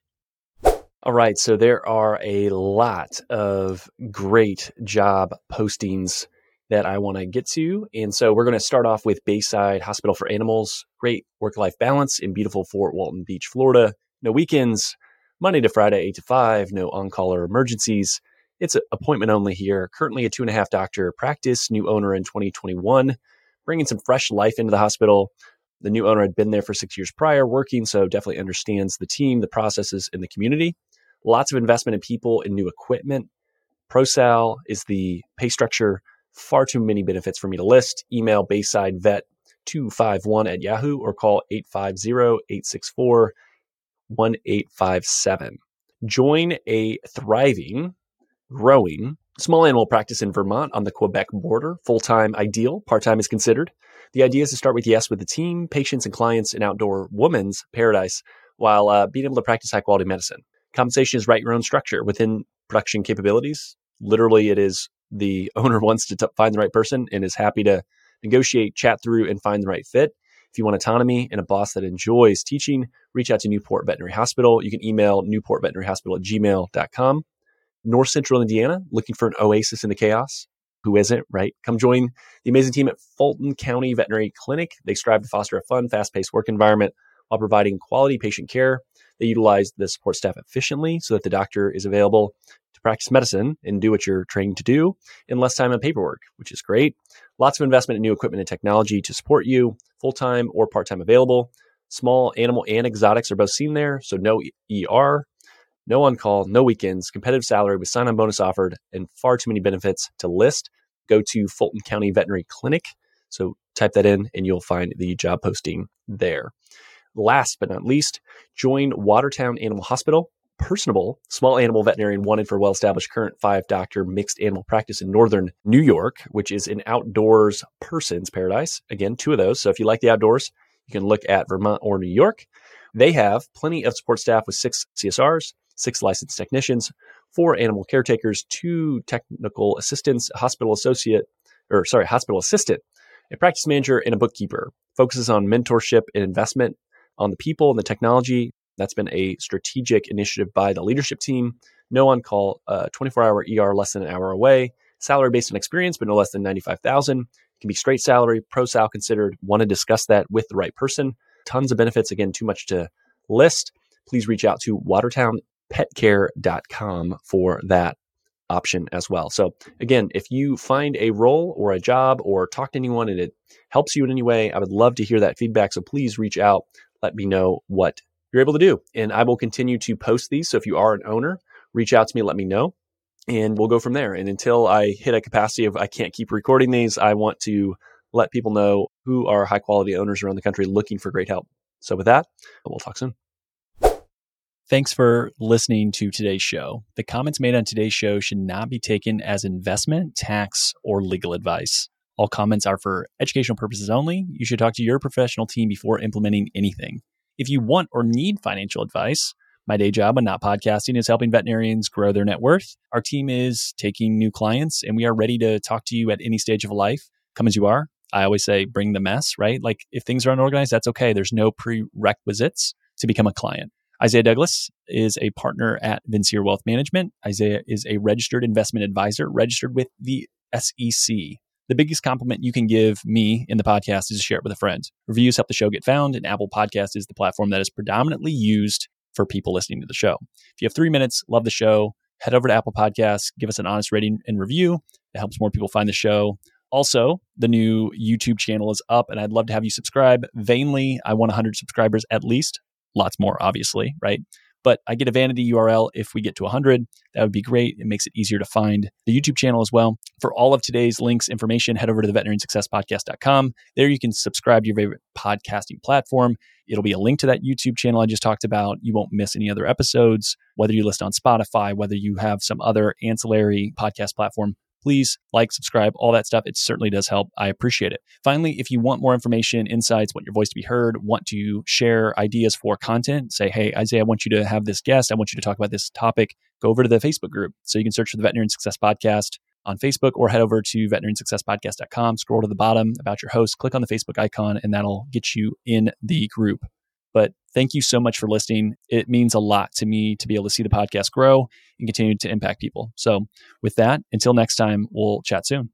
It. All right. So there are a lot of great job postings that I want to get to. And so we're going to start off with Bayside Hospital for Animals. Great work-life balance in beautiful Fort Walton Beach, Florida. No weekends, Monday to Friday, eight to five, no on-call or emergencies. It's appointment only here. Currently a two and a half doctor practice, new owner in twenty twenty-one, bringing some fresh life into the hospital. The new owner had been there for six years prior working, so definitely understands the team, the processes, and the community. Lots of investment in people and new equipment. ProSal is the pay structure. Far too many benefits for me to list. Email Bayside Vet two five one at Yahoo or call eight five zero, eight six four, one eight five seven. Join a thriving, growing small animal practice in Vermont on the Quebec border. Full-time ideal, part-time is considered. The idea is to start with yes with the team, patients and clients, and outdoor woman's paradise while uh, being able to practice high-quality medicine. Compensation is write your own structure within production capabilities. Literally, it is the owner wants to t- find the right person and is happy to negotiate, chat through, and find the right fit. If you want autonomy and a boss that enjoys teaching, reach out to Newport Veterinary Hospital. You can email newport veterinary hospital at gmail dot com. North Central Indiana, looking for an oasis in the chaos. Who isn't, right? Come join the amazing team at Fulton County Veterinary Clinic. They strive to foster a fun, fast-paced work environment while providing quality patient care. They utilize the support staff efficiently so that the doctor is available to practice medicine and do what you're trained to do in less time on paperwork, which is great. Lots of investment in new equipment and technology to support you, full-time or part-time available. Small animal and exotics are both seen there, so no E R, no on-call, no weekends, competitive salary with sign-on bonus offered, and far too many benefits to list. Go to Fulton County Veterinary Clinic. So type that in and you'll find the job posting there. Last but not least, join Watertown Animal Hospital. Personable, small animal veterinarian wanted for well-established current five-doctor mixed animal practice in northern New York, which is an outdoors person's paradise. Again, two of those. So if you like the outdoors, you can look at Vermont or New York. They have plenty of support staff with six C S Rs, six licensed technicians, four animal caretakers, two technical assistants, a hospital associate, or sorry, hospital assistant, a practice manager, and a bookkeeper. Focuses on mentorship and investment on the people and the technology. That's been a strategic initiative by the leadership team. No on-call, uh, twenty-four hour E R less than an hour away. Salary based on experience, but no less than ninety-five thousand dollars. It can be straight salary, pro-sal considered. Want to discuss that with the right person. Tons of benefits. Again, too much to list. Please reach out to watertown pet care dot com for that option as well. So again, if you find a role or a job or talk to anyone and it helps you in any way, I would love to hear that feedback. So please reach out. Let me know what you're able to do. And I will continue to post these. So if you are an owner, reach out to me, let me know, and we'll go from there. And until I hit a capacity of I can't keep recording these, I want to let people know who are high quality owners around the country looking for great help. So with that, we'll talk soon. Thanks for listening to today's show. The comments made on today's show should not be taken as investment, tax, or legal advice. All comments are for educational purposes only. You should talk to your professional team before implementing anything. If you want or need financial advice, my day job and not podcasting is helping veterinarians grow their net worth. Our team is taking new clients, and we are ready to talk to you at any stage of life. Come as you are. I always say, bring the mess, right? Like if things are unorganized, that's okay. There's no prerequisites to become a client. Isaiah Douglas is a partner at Vincier Wealth Management. Isaiah is a registered investment advisor, registered with the S E C. The biggest compliment you can give me in the podcast is to share it with a friend. Reviews help the show get found, and Apple Podcasts is the platform that is predominantly used for people listening to the show. If you have three minutes, love the show, head over to Apple Podcasts, give us an honest rating and review. It helps more people find the show. Also, the new YouTube channel is up, and I'd love to have you subscribe. Vainly, I want one hundred subscribers at least. Lots more, obviously, right? But I get a vanity U R L if we get to one hundred. That would be great. It makes it easier to find the YouTube channel as well. For all of today's links, information, head over to the veterinarian success podcast dot com. There you can subscribe to your favorite podcasting platform. It'll be a link to that YouTube channel I just talked about. You won't miss any other episodes. Whether you listen on Spotify, whether you have some other ancillary podcast platform, please like, subscribe, all that stuff. It certainly does help. I appreciate it. Finally, if you want more information, insights, want your voice to be heard, want to share ideas for content, say, hey, Isaiah, I want you to have this guest. I want you to talk about this topic. Go over to the Facebook group. So you can search for the Veterinarian Success Podcast on Facebook or head over to veterinarian success podcast dot com. Scroll to the bottom about your host, click on the Facebook icon, and that'll get you in the group. But thank you so much for listening. It means a lot to me to be able to see the podcast grow and continue to impact people. So with that, until next time, we'll chat soon.